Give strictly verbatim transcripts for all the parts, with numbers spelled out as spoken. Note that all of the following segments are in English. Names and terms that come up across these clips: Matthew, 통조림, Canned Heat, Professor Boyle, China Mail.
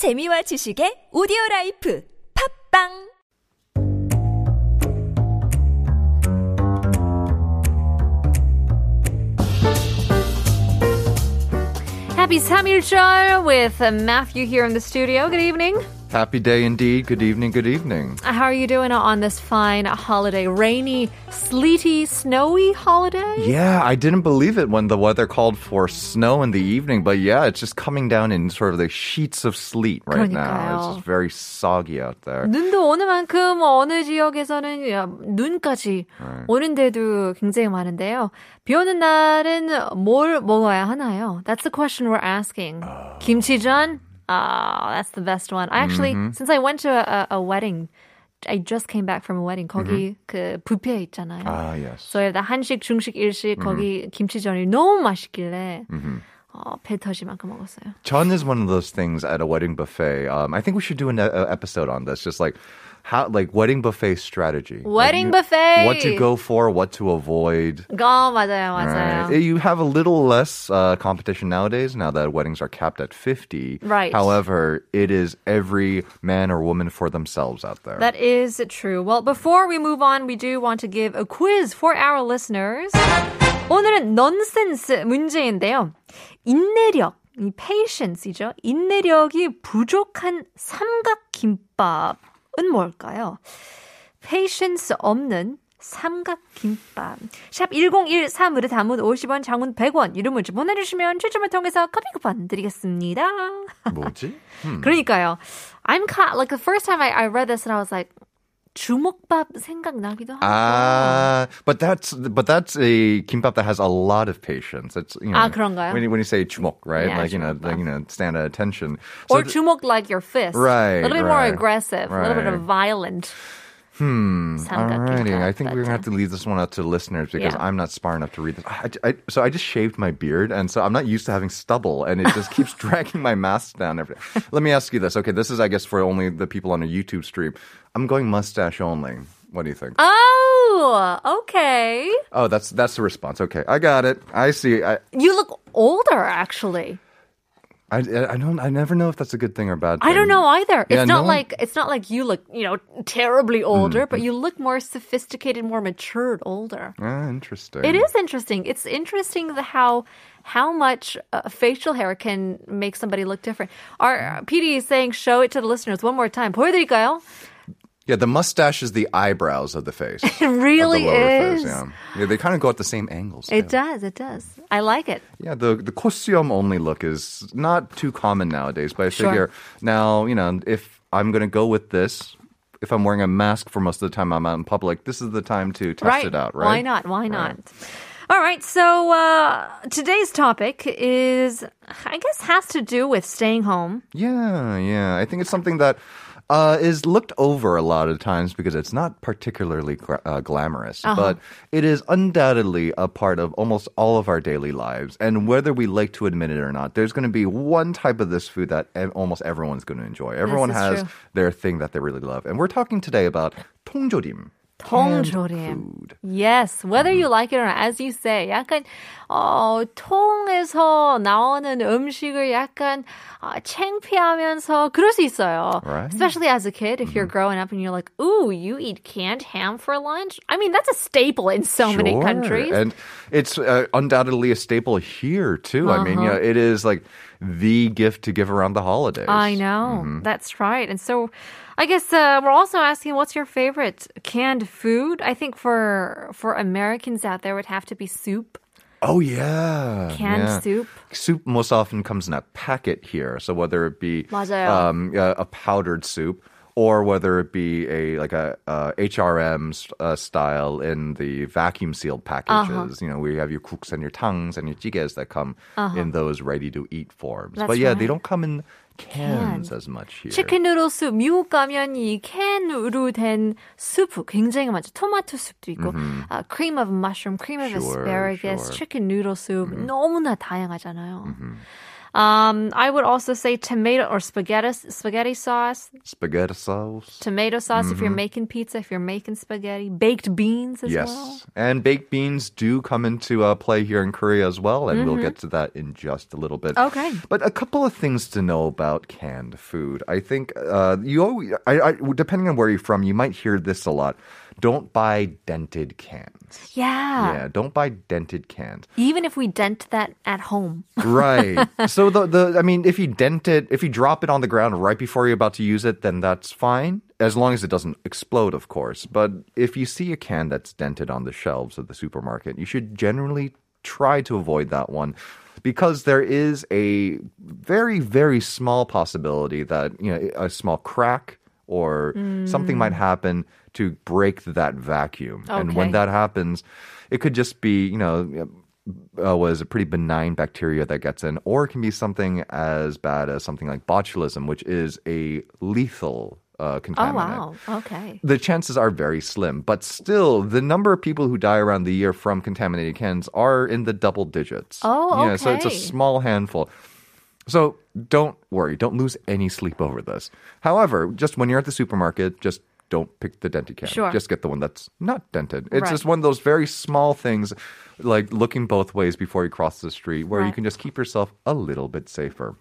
재미와 지식의 오디오라이프 팝빵! Happy 삼일절 with Matthew here in the studio. Good evening. Happy day indeed. Good evening, good evening. How are you doing on this fine holiday? Rainy, sleety, snowy holiday? Yeah, I didn't believe it when the weather called for snow in the evening. But yeah, it's just coming down in sort of the sheets of sleet right 그러니까요. now. It's just very soggy out there. 눈도 오는 만큼 어느 지역에서는 눈까지 right. 오는 데도 굉장히 많은데요. 비 오는 날은 뭘 먹어야 하나요? That's the question we're asking. Oh. 김치전? Oh, that's the best one. I actually, mm-hmm. since I went to a, a wedding, I just came back from a wedding. 거기 mm-hmm. 그 뷔페 있잖아요. Ah, yes. So the 한식, 중식, 일식 mm-hmm. 거기 김치전이 너무 맛있길래. Mm-hmm. 어, 배 터지만큼 먹었어요. John is one of those things at a wedding buffet. Um, I think we should do an e- episode on this. Just like how, like wedding buffet strategy. Wedding like, buffet. What to go for, what to avoid. Oh, 맞아요, 맞아요. Right. You have a little less uh, competition nowadays. Now that weddings are capped at fifty. Right. However, it is every man or woman for themselves out there. That is true. Well, before we move on, we do want to give a quiz for our listeners. 오늘은 nonsense 문제인데요. 인내력, 이 patience이죠. 인내력이 부족한 삼각김밥은 뭘까요? patience 없는 삼각김밥. 샵 일공일삼으로 담은 오십 원, 장문 백 원 이런 문자 보내주시면 추첨을 통해서 커피 쿠폰 드리겠습니다. 뭐지? Hmm. 그러니까요. I'm caught. Like the first time I, I read this and I was like, 주먹밥 생각나기도 하고. Ah, but that's but that's a kimbap that has a lot of patience. It's you know. 아, 그런가요? When you, when you say 주먹, right? Yeah, like 주먹밥. you know, like, you know, stand at attention. So or 주먹 like your fist. Right. A little bit right, more aggressive. Right. A little bit of violent. Hmm. Alrighty. I think we're going to have to leave this one out to listeners because yeah. I'm not smart enough to read this. I, I, so I just shaved my beard, and so I'm not used to having stubble, and it just keeps dragging my mask down. Every day. Let me ask you this. Okay, this is, I guess, for only the people on a YouTube stream. I'm going mustache only. What do you think? Oh, okay. Oh, that's that's the response. Okay, I got it. I see. I, you look older, actually. I, I don't. I never know if that's a good thing or a bad thing. I don't know either. It's yeah, not no like one... it's not like you look, you know, terribly older, mm. but you look more sophisticated, more matured, older. Ah, interesting. It is interesting. It's interesting the how how much uh, facial hair can make somebody look different. Our P D is saying, "Show it to the listeners one more time." 보여드릴까요? Yeah, the mustache is the eyebrows of the face. It really is. Face, yeah. Yeah, they kind of go at the same angles. It does, it does. I like it. Yeah, the the costume only look is not too common nowadays, but I sure. figure now, you know, if I'm going to go with this, if I'm wearing a mask for most of the time I'm out in public, this is the time to test right. it out, right? Why not? Why not? Right. All right, so uh, today's topic is, I guess, has to do with staying home. Yeah, yeah. I think it's something that... Uh, is looked over a lot of times because it's not particularly gra- uh, glamorous, uh-huh. but it is undoubtedly a part of almost all of our daily lives. And whether we like to admit it or not, there's going to be one type of this food that ev- almost everyone's going to enjoy. Everyone has true. their thing that they really love. And we're talking today about 통조림. 통조림. Yes, whether you like it or not, as you say, 약간 어, 통에서 나오는 음식을 약간 어, 창피하면서 그럴 수 있어요. Right. Especially as a kid, if you're growing up and you're like, ooh, you eat canned ham for lunch? I mean, that's a staple in so sure. many countries. And it's uh, undoubtedly a staple here, too. Uh-huh. I mean, you know, it is like the gift to give around the holidays. I know. Mm-hmm. That's right. And so... I guess uh, we're also asking, what's your favorite canned food? I think for for Americans out there, it would have to be soup. Oh, yeah. Canned yeah. soup. Soup most often comes in a packet here. So whether it be um, a powdered soup or whether it be a like a, a H R M uh, style in the vacuum-sealed packages. Uh-huh. You know, where you have your kuks and your tangs and your jjigaes that come uh-huh. in those ready-to-eat forms. That's but yeah, right. they don't come in... cans as much here. 치킨 누들 수프 미국 가면 이 캔으로 된 수프 굉장히 많죠. 토마토 수프도 있고, mm-hmm. uh, cream of mushroom, cream of sure, asparagus, sure. chicken noodle soup mm-hmm. 너무나 다양하잖아요. Mm-hmm. Um, I would also say tomato or spaghetti spaghetti sauce. Spaghetti sauce. Tomato sauce mm-hmm. if you're making pizza, if you're making spaghetti. Baked beans as yes. well. Yes, and baked beans do come into uh, play here in Korea as well, and mm-hmm. we'll get to that in just a little bit. Okay. But a couple of things to know about canned food. I think uh, you always, I, I, depending on where you're from, you might hear this a lot. Don't buy dented cans. Yeah. Yeah, don't buy dented cans. Even if we dent that at home. Right. So, the, the I mean, if you dent it, if you drop it on the ground right before you're about to use it, then that's fine. As long as it doesn't explode, of course. But if you see a can that's dented on the shelves of the supermarket, you should generally try to avoid that one. Because there is a very, very small possibility that, you know, a small crack or mm. something might happen to break that vacuum. Okay. And when that happens, it could just be, you know, uh, was a pretty benign bacteria that gets in, or it can be something as bad as something like botulism, which is a lethal uh, contaminant. Oh, wow. Okay. The chances are very slim, but still, the number of people who die around the year from contaminated cans are in the double digits. Oh, okay. You know, so it's a small handful. So don't worry. Don't lose any sleep over this. However, just when you're at the supermarket, just don't pick the dented can. Sure. Just get the one that's not dented. It's right. just one of those very small things, like looking both ways before you cross the street, where right. you can just keep yourself a little bit safer.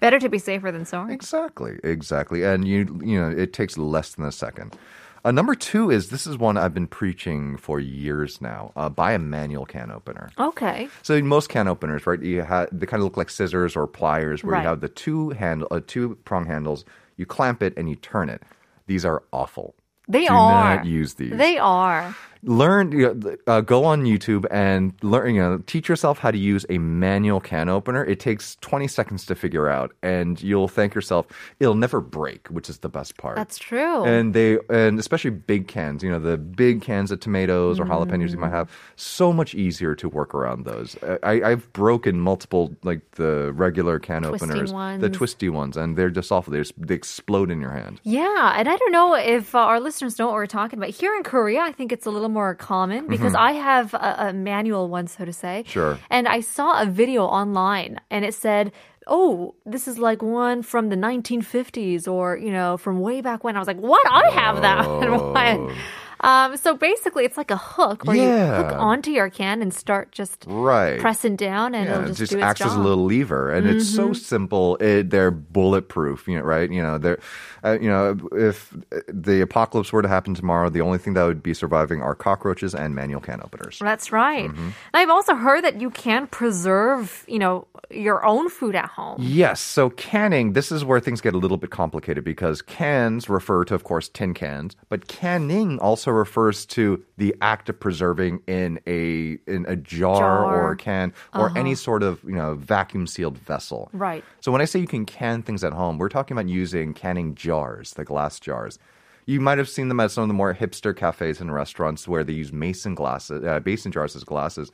Better to be safer than sorry. Exactly, exactly. And you, you know, it takes less than a second. Uh, number two is, this is one I've been preaching for years now. Uh, buy a manual can opener. Okay. So in most can openers, right, you ha- they kind of look like scissors or pliers, where right. you have the two handle, uh, two prong handles. You clamp it and you turn it. These are awful. They Do are. Do not use these. They are. Learn, you know, uh, go on YouTube and learn, you know, teach yourself how to use a manual can opener. It takes twenty seconds to figure out, and you'll thank yourself. It'll never break, which is the best part. That's true. And they, and especially big cans, you know, the big cans of tomatoes or jalapenos mm. you might have, so much easier to work around those. I, I've broken multiple, like the regular can twisty openers, ones. the twisty ones, and they're just awful. They just, they explode in your hand. Yeah, and I don't know if uh, our listeners know what we're talking about. Here in Korea, I think it's a little more common because mm-hmm. I have a, a manual one, so to say. Sure. And I saw a video online and it said, oh, this is like one from the nineteen fifties or, you know, from way back when. I was like, what? I have that oh. one. Um, so basically, it's like a hook where yeah. you hook onto your can and start just right. pressing down, and yeah, it'll just, just do its acts job. As a little lever, and mm-hmm. it's so simple. It, they're bulletproof, you know, right? You know, they're, uh, you know, if the apocalypse were to happen tomorrow, the only thing that would be surviving are cockroaches and manual can openers. That's right. Mm-hmm. And I've also heard that you can preserve, you know, your own food at home. Yes. So canning, this is where things get a little bit complicated, because cans refer to, of course, tin cans, but canning also refers to the act of preserving in a in a jar, jar. or a can or uh-huh. any sort of, you know, vacuum sealed vessel. Right. So when I say you can can things at home, we're talking about using canning jars, the glass jars. You might have seen them at some of the more hipster cafes and restaurants where they use mason glasses, uh, mason jars as glasses.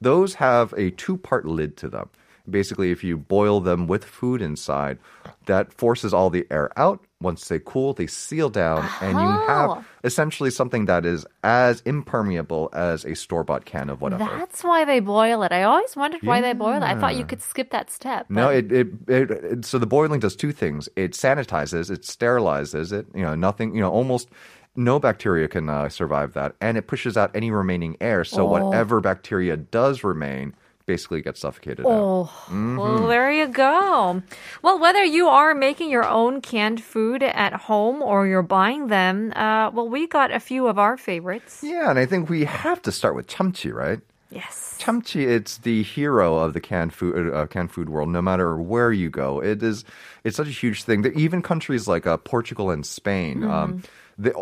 Those have a two-part lid to them. Basically, if you boil them with food inside, that forces all the air out. Once they cool, they seal down, oh. and you have essentially something that is as impermeable as a store-bought can of whatever. That's why they boil it. I always wondered yeah. why they boil it. I thought you could skip that step. No, it, it, it, it so the boiling does two things. It sanitizes, it sterilizes it, you know, nothing, you know, almost no bacteria can uh, survive that, and it pushes out any remaining air, so oh. whatever bacteria does remain basically get suffocated oh, out. Mm-hmm. Well, there you go. Well, whether you are making your own canned food at home or you're buying them, uh, well, we got a few of our favorites. Yeah, and I think we have to start with chamchi, right? Yes. Chamchi, it's the hero of the canned food, uh, canned food world, no matter where you go. It is, it's such a huge thing that even countries like uh, Portugal and Spain, mm. um, the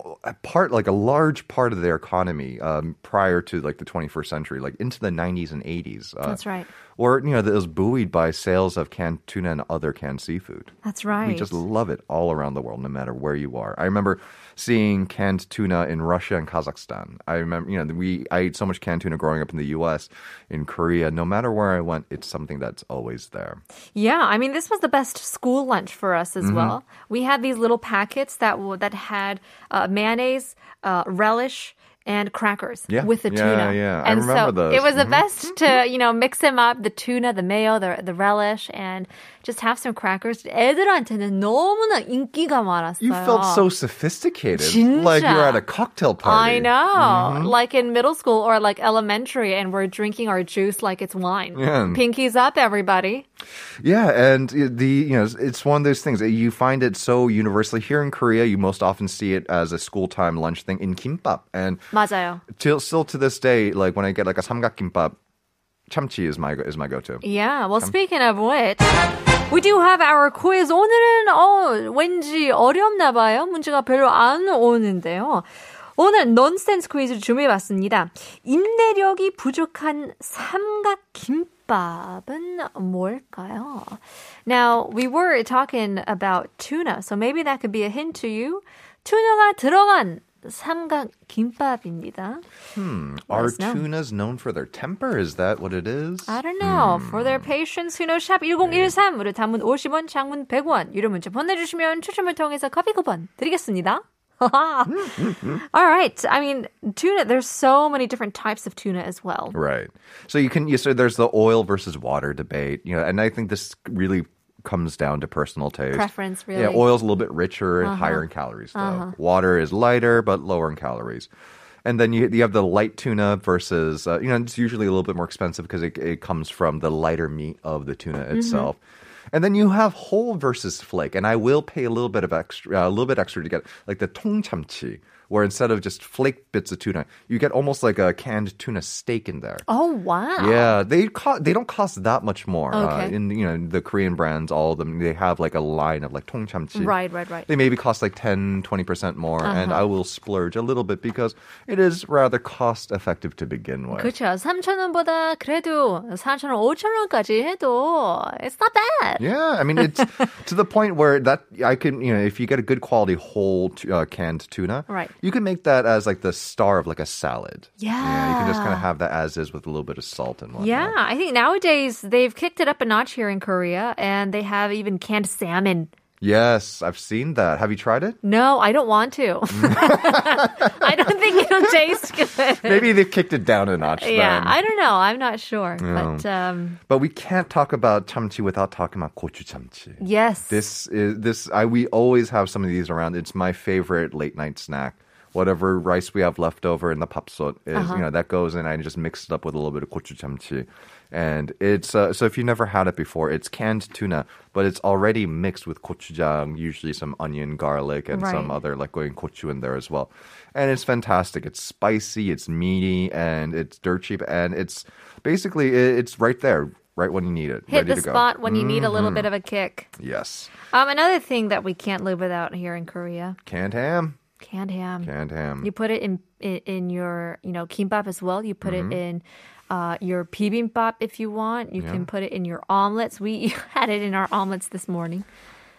part, like a large part of their economy um, prior to like the twenty-first century, like into the nineties and eighties. Uh, That's right. Or, you know, that was buoyed by sales of canned tuna and other canned seafood. That's right. We just love it all around the world, no matter where you are. I remember seeing canned tuna in Russia and Kazakhstan. I remember, you know, we I ate so much canned tuna growing up in the U S, in Korea. No matter where I went, it's something that's always there. Yeah, I mean, this was the best school lunch for us as mm-hmm. well. We had these little packets that w- that had uh, mayonnaise, uh, relish, and crackers yeah. with the yeah, tuna. Yeah, and I remember so those. It was mm-hmm. the best to, you know, mix them up, the tuna, the mayo, the, the relish, and just have some crackers. 애들한테는 너무나 인기가 많았어요. You felt so sophisticated. 진짜. Like you're at a cocktail party. I know. Mm-hmm. Like in middle school or like elementary, and we're drinking our juice like it's wine. Yeah. Pinkies up, everybody. Yeah, and the, you know, it's one of those things. You find it so universally here in Korea. You most often see it as a school time lunch thing in kimbap. And 맞아요. Till, still to this day, like when I get like a samgak kimbap, 참치 is my is my go-to. Yeah. Well, 참치. Speaking of which, we do have our quiz. 오늘은 어 왠지 어렵나 봐요. 문제가 별로 안 오는데요. 오늘 논센스 퀴즈를 준비해봤습니다. 인내력이 부족한 삼각 김밥은 뭘까요? Now, we were talking about tuna, so maybe that could be a hint to you. 투나가 들어간 삼각 김밥입니다. Hmm. Are tunas known for their temper? Is that what it is? I don't know. Hmm. For their patience, you know, 샵 천십삼으로 단문 오십 원, 장문 백 원, 유료 문자 보내주시면 추첨을 통해서 커피 쿠폰 드리겠습니다. All right. I mean, tuna, there's so many different types of tuna as well. Right. So you can, you so there's the oil versus water debate, you know, and I think this really comes down to personal taste. Preference, really. Yeah, oil's a little bit richer and uh-huh. higher in calories, though. Uh-huh. Water is lighter, but lower in calories. And then you, you have the light tuna versus, uh, you know, it's usually a little bit more expensive because it, it comes from the lighter meat of the tuna itself. Mm-hmm. And then you have whole versus flake, and I will pay a little bit of extra, uh, a little bit extra to get like the 통참치, where instead of just flake bits of tuna, you get almost like a canned tuna steak in there. Oh wow! Yeah, they co- they don't cost that much more. Okay. Uh, in you know the Korean brands, all of them, they have like a line of like 통참치. Right, right, right. They maybe cost like ten, twenty percent more, uh-huh. and I will splurge a little bit because it is rather cost effective to begin with. 그렇죠. 삼천 원보다 그래도 사천 원, 오천 원까지 해도 it's not bad. Yeah, I mean, it's to the point where that I can, you know, if you get a good quality whole t- uh, canned tuna, right. you can make that as like the star of like a salad. Yeah. yeah. You can just kind of have that as is with a little bit of salt and whatnot. Yeah, I think nowadays they've kicked it up a notch here in Korea, and they have even canned salmon. Yes, I've seen that. Have you tried it? No, I don't want to. I don't think it'll taste good. Maybe they've kicked it down a notch. Yeah, then. I don't know. I'm not sure. No. But um, but we can't talk about 참치 without talking about 고추 참치. Yes. This is this. I we always have some of these around. It's my favorite late night snack. Whatever rice we have left over in the papsot is, uh-huh. you know, that goes in and I just mix it up with a little bit of gochu jamchi. And it's, uh, so if you've never had it before, it's canned tuna, but it's already mixed with gochujang, usually some onion, garlic, and right. some other like going gochu in there as well. And it's fantastic. It's spicy, it's meaty, and it's dirt cheap. And it's basically, it's right there. Right when you need it. Hit the spot when you need a little bit of a kick. Yes. Um, another thing that we can't live without here in Korea. Canned ham. Canned ham. Canned ham. You put it in in, in your, you know, kimbap as well. You put mm-hmm. it in uh, your bibimbap if you want. You yeah. can put it in your omelets. We had it in our omelets this morning.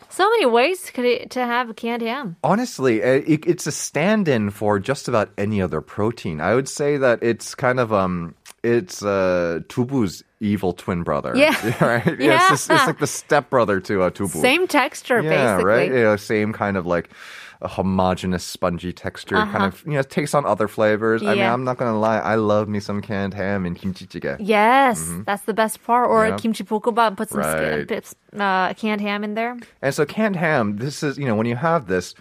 So many ways to have canned ham. Honestly, it, it's a stand-in for just about any other protein. I would say that it's kind of, um, it's uh, tubu's evil twin brother. Yeah. Right? yeah. yeah. It's, just, it's like the stepbrother to uh, tubu. Same texture, yeah, basically. Right? Yeah, same kind of like... a homogeneous spongy texture uh-huh. kind of, you know, takes on other flavors. Yeah. I mean, I'm not going to lie. I love me some canned ham and kimchi jjigae. Yes, mm-hmm. that's the best part. Or yeah. a kimchi bokkeumbap, put some right. uh, canned ham in there. And so canned ham, this is, you know, when you have this,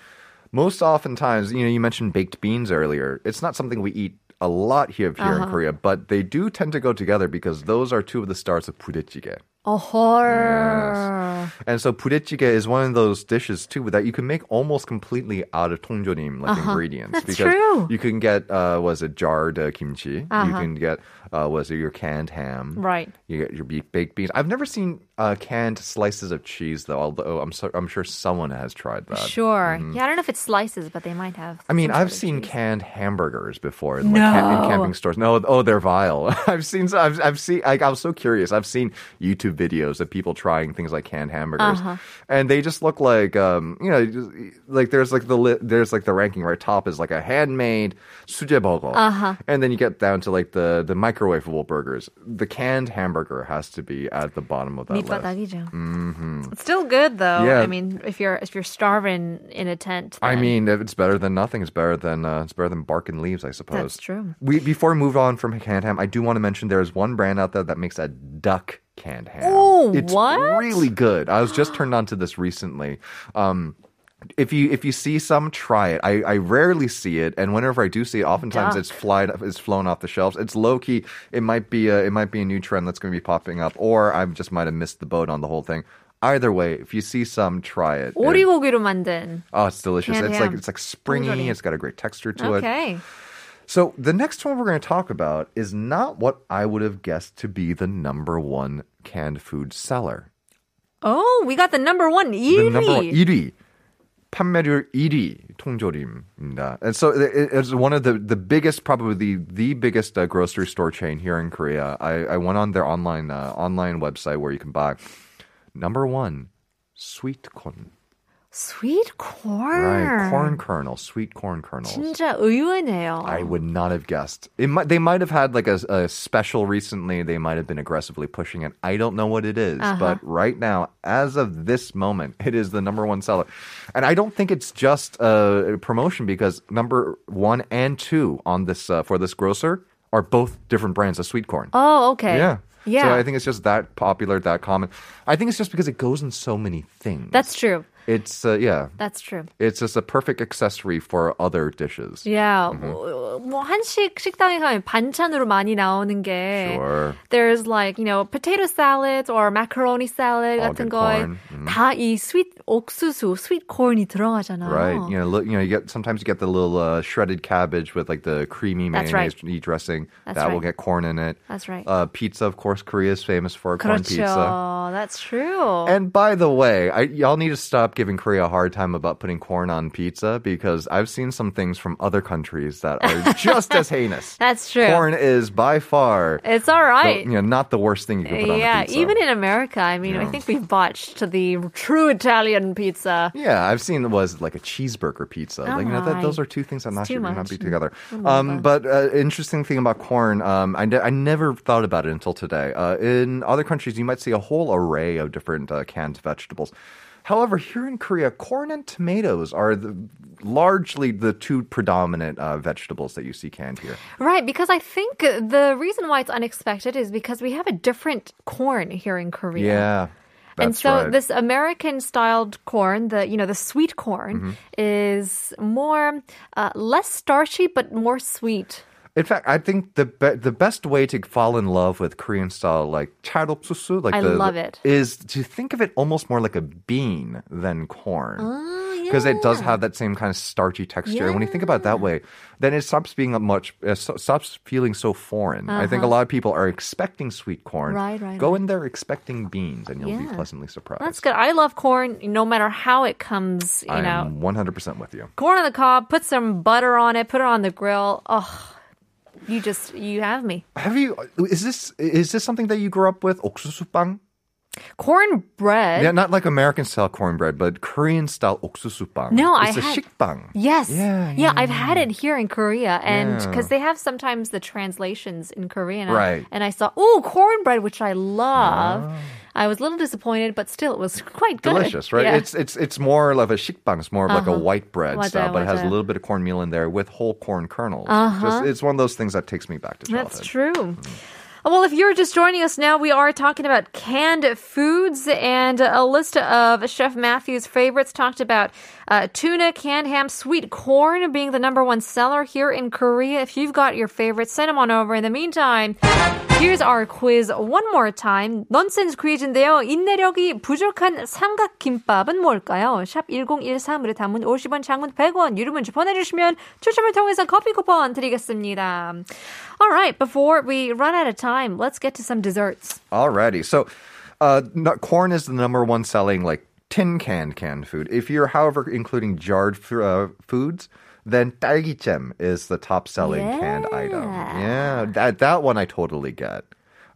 most oftentimes, you know, you mentioned baked beans earlier. It's not something we eat a lot here, here uh-huh. in Korea, but they do tend to go together because those are two of the stars of budae-jjigae. Oh, yes. And so budae-jjigae is one of those dishes too that you can make almost completely out of 통조림 like uh-huh. ingredients. That's because true. You can get uh, was it jarred uh, kimchi? Uh-huh. You can get uh, was it your canned ham? Right. You get your baked beans. I've never seen uh, canned slices of cheese though. Although I'm so, I'm sure someone has tried that. Sure. Mm-hmm. Yeah, I don't know if it's slices, but they might have. I mean, I've seen cheese. Canned hamburgers before in, like, no. camp- in camping stores. No, oh, they're vile. I've seen. I've I've seen. Like, I was so curious. I've seen YouTube YouTube videos of people trying things like canned hamburgers, uh-huh. and they just look like um, you know, just, like there's like the li- there's like the ranking right top is like a handmade sujebolgo, uh-huh. and then you get down to like the the microwavable burgers. The canned hamburger has to be at the bottom of that list. Mm-hmm. It's still good though. Yeah. I mean, if you're if you're starving in a tent, then... I mean, if it's better than nothing. It's better than uh, it's better than bark and leaves, I suppose. That's true. We before we move on from canned ham, I do want to mention there is one brand out there that makes a duck canned ham. Oh, it's what? Really good. I was just turned on to this recently. Um, if you if you see some, try it. I, I rarely see it, and whenever I do see it, oftentimes duck. it's flied it's flown off the shelves. It's low key. It might be a, it might be a new trend that's going to be popping up, or I just might have missed the boat on the whole thing. Either way, if you see some, try it. 오리고기로 만든. Oh, it's delicious. It's like it's like springy. 통조림. It's got a great texture to it. Okay. So the next one we're going to talk about is not what I would have guessed to be the number one canned food seller. Oh, we got the number one. 일 위. The number one. 일 위. 판매율 일 위 통조림입니다. And so it's one of the, the biggest, probably the, the biggest uh, grocery store chain here in Korea. I, I went on their online uh, online website where you can buy. Number one, sweet corn. Sweet corn. Right, corn kernels, sweet corn kernels. 진짜 의외네요. I would not have guessed. It might, they might have had like a, a special recently. They might have been aggressively pushing it. I don't know what it is. Uh-huh. But right now, as of this moment, it is the number one seller. And I don't think it's just a uh, promotion because number one and two on this uh, for this grocer are both different brands of sweet corn. Oh, okay. Yeah. Yeah. So I think it's just that popular, that common. I think it's just because it goes in so many things. That's true. It's, uh, yeah. That's true. It's just a perfect accessory for other dishes. Yeah. Mm-hmm. 뭐, 뭐 한식 식당에 가면 반찬으로 많이 나오는 게 sure. There's like, you know, potato salad or macaroni salad All 같은 거에 mm-hmm. 다 이 sweet 옥수수, sweet corn이 들어가잖아요. Right. You know, look, you know, you get sometimes you get the little uh, shredded cabbage with like the creamy That's mayonnaise right. dressing. That's that right. will get corn in it. That's right. Uh, pizza, of course, Korea is famous for corn 그렇죠. Pizza. That's true. And by the way, I, y'all need to stop giving Korea a hard time about putting corn on pizza because I've seen some things from other countries that are just as heinous. That's true. Corn is by far it's all right. The, you know, not the worst thing you can put on yeah, a pizza. Yeah, even in America, I mean, yeah. I think we botched the true Italian pizza. Yeah, I've seen it was like a cheeseburger pizza. Oh like, you know, that, those are two things that not should not be together. Oh um, but uh, interesting thing about corn, um, I, ne- I never thought about it until today. Uh, in other countries, you might see a whole array of different uh, canned vegetables. However, here in Korea, corn and tomatoes are the, largely the two predominant uh, vegetables that you see canned here. Right, because I think the reason why it's unexpected is because we have a different corn here in Korea. Yeah. That's and so right. this American-styled corn, the you know the sweet corn, mm-hmm. is more uh, less starchy but more sweet. In fact, I think the be- the best way to fall in love with Korean style, like 찰옥수수, like I the, love it. Is to think of it almost more like a bean than corn. Because uh, yeah. it does have that same kind of starchy texture. Yeah. And when you think about it that way, then it stops being much, it stops feeling so foreign. Uh-huh. I think a lot of people are expecting sweet corn. Right, right. Go right. in there expecting beans and you'll yeah. be pleasantly surprised. That's good. I love corn no matter how it comes, you I'm know. I'm one hundred percent with you. Corn on the cob, put some butter on it, put it on the grill. Ugh. You just, you have me. Have you, is this, is this something that you grew up with? 옥수수 빵? Cornbread. Yeah, not like American-style cornbread, but Korean-style 옥수수 빵. No, it's I had. It's a 식빵. Yes. Yeah, yeah, yeah, I've had it here in Korea. And because yeah. they have sometimes the translations in Korean. Right. And I saw, ooh, cornbread, which I love. Oh. I was a little disappointed, but still, it was quite good. Delicious, right? Yeah. It's it's it's more of a 식빵. It's more of uh-huh. like a white bread 맞아요, style, but 맞아요. It has a little bit of cornmeal in there with whole corn kernels. Uh-huh. Just, it's one of those things that takes me back to childhood. That's true. Mm. Well, if you're just joining us now, we are talking about canned foods and a list of Chef Matthew's favorites talked about uh, tuna, canned ham, sweet corn being the number one seller here in Korea. If you've got your favorites, send them on over. In the meantime, here's our quiz one more time. Nonsense 퀴즈인데요. 인내력이 부족한 삼각김밥은 뭘까요? 샵 일공일삼으로 단문 오십 원, 장문 백 원, 유료 문자 보내주시면 추첨을 통해서 커피 쿠폰 드리겠습니다. All right, before we run out of time, let's get to some desserts. Alrighty. So, uh, not, corn is the number one selling, like, tin canned canned food. If you're, however, including jarred f- uh, foods, then dalgichem is the top selling yeah. canned item. Yeah, that, that one I totally get.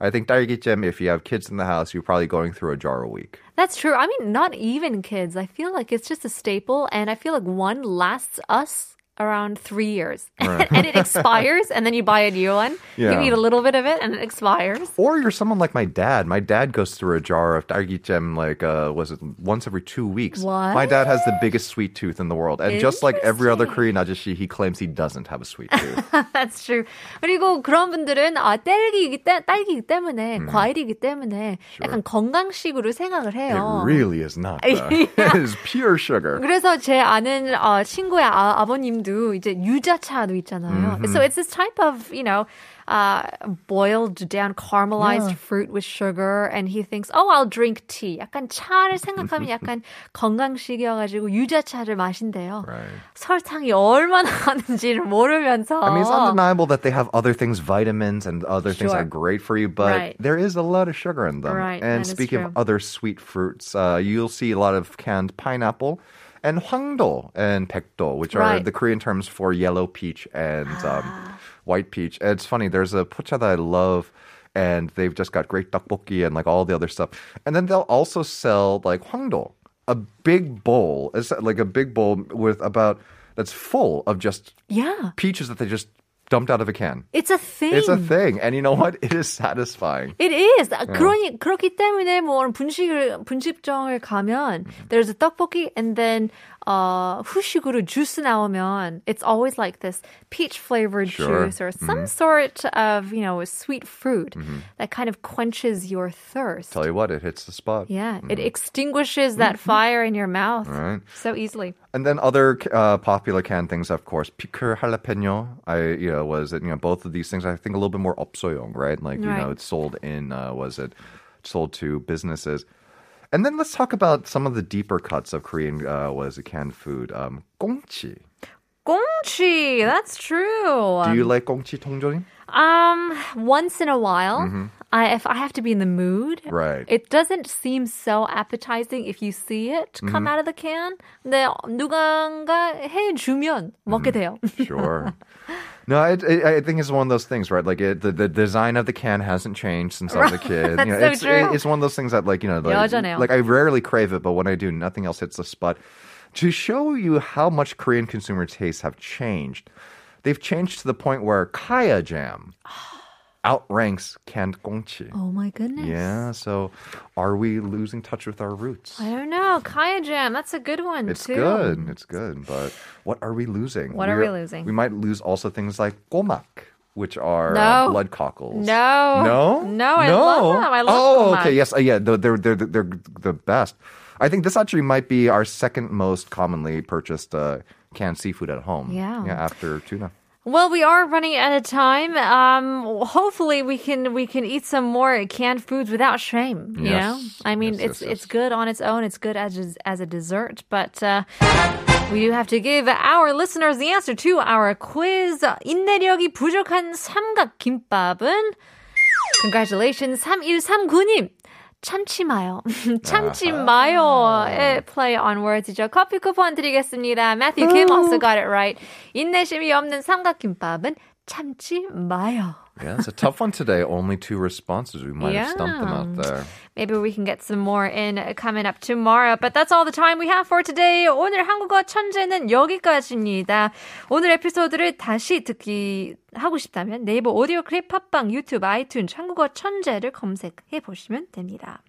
I think dalgitjeom, if you have kids in the house, you're probably going through a jar a week. That's true. I mean, not even kids. I feel like it's just a staple, and I feel like one lasts us around three years. Right. And it expires, and then you buy a new one. Yeah. You eat a little bit of it, and it expires. Or you're someone like my dad. My dad goes through a jar of dalgitjeom, like, uh, was it once every two weeks? What? My dad has the biggest sweet tooth in the world. And just like every other Korean 아저씨, he claims he doesn't have a sweet tooth. That's true. 그리고 그런 분들은 아, 딸기이기, 때, 딸기이기 때문에, mm. 과일이기 때문에 sure. 약간 건강식으로 생각을 해요. It really is not. It is pure sugar. 그래서 제 아는 어, 친구의 아, 아버님도 이제 유자차도 있잖아요. Mm-hmm. So it's this type of, you know, uh, boiled down, caramelized yeah. fruit with sugar. And he thinks, oh, I'll drink tea. 약간 차를 생각하면 약간 건강식이어가지고 유자차를 마신대요. Right. 설탕이 얼마나 하는지를 모르면서. I mean, it's undeniable that they have other things, vitamins and other sure. things that are great for you, but right. there is a lot of sugar in them. Right. And speaking of other sweet fruits, uh, you'll see a lot of canned pineapple. And 황도 and 백도, which are right. the Korean terms for yellow peach and um, white peach. And it's funny, there's a pocha that I love, and they've just got great tteokbokki and like all the other stuff. And then they'll also sell like 황도, a big bowl, it's like a big bowl with about, that's full of just yeah. peaches that they just dumped out of a can. It's a thing. It's a thing. And you know what? It is satisfying. It is. Yeah. 그러니, 그렇기 때문에 뭐 분식을, 분식점을 가면 mm-hmm. there's a tteokbokki and then uh, 후식으로 주스 나오면 it's always like this peach flavored sure. juice or some mm-hmm. sort of, you know, sweet fruit mm-hmm. that kind of quenches your thirst. Tell you what, it hits the spot. Yeah. Mm-hmm. It extinguishes that mm-hmm. fire in your mouth right. so easily. And then other uh, popular canned things, of course, pickle, jalapeno. I, you know, was it, you know, both of these things, I think a little bit more 업소용, right? Like, you right. know, it's sold in, uh, was it sold to businesses? And then let's talk about some of the deeper cuts of Korean, uh, was it canned food? Um, 꽁치. 꽁치, that's true. Do you like 꽁치 통조림? Um, once in a while. Mm-hmm. I, if I have to be in the mood, right. it doesn't seem so appetizing if you see it come mm-hmm. out of the can. 근데 누군가 해주면 먹게 돼요. Sure. No, it, it, I think it's one of those things, right? Like it, the, the design of the can hasn't changed since I was a kid. That's you know, so it's, true. It, it's one of those things that, like, you know, like, like I rarely crave it, but when I do, nothing else hits the spot. To show you how much Korean consumer tastes have changed, they've changed to the point where kaya jam. outranks canned 꽁치. Oh my goodness. Yeah, so are we losing touch with our roots? I don't know. Kaya jam, that's a good one it's too. It's good, it's good. But what are we losing? What We're, are we losing? We might lose also things like 꼬막, which are no. uh, blood cockles. No. No? No, I no. love them. I love Oh, 꼬막. Okay, yes. Uh, yeah, they're, they're, they're, they're the best. I think this actually might be our second most commonly purchased uh, canned seafood at home. Yeah. Yeah, after tuna. Well, we are running out of time. Um, hopefully, we can we can eat some more canned foods without shame. You yes. know, I mean, yes, it's yes, yes. it's good on its own. It's good as as a dessert, but. Uh, We do have to give our listeners the answer to our quiz. 인내력이 부족한 삼각 김밥은 Congratulations, 삼일삼구님. 참지 마요. 참지 마요. It play on words이죠. 커피 쿠폰 드리겠습니다. Matthew Kim also got it right. 인내심이 없는 삼각김밥은 참지 마요. Yeah, it's a tough one today. Only two responses. We might yeah. have stumped them out there. Maybe we can get some more in coming up tomorrow. But that's all the time we have for today. 오늘 한국어 천재는 여기까지입니다. 오늘 에피소드를 다시 듣기 하고 싶다면 네이버 오디오 클립, 팟빵, 유튜브, 아이튠즈, 한국어 천재를 검색해 보시면 됩니다.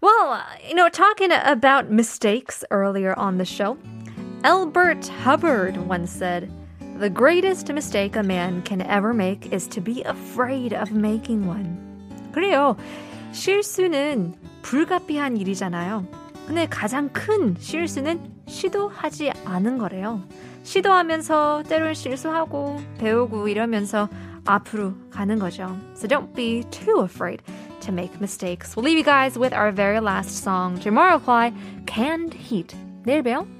Well, you know, talking about mistakes earlier on the show, Albert Hubbard once said, The greatest mistake a man can ever make is to be afraid of making one. 그래요. 실수는 불가피한 일이잖아요. 근데 가장 큰 실수는 시도하지 않은 거래요. 시도하면서 때론 실수하고 배우고 이러면서 앞으로 가는 거죠. So don't be too afraid to make mistakes. We'll leave you guys with our very last song. Tomorrow by Canned Heat. 내일 봬요.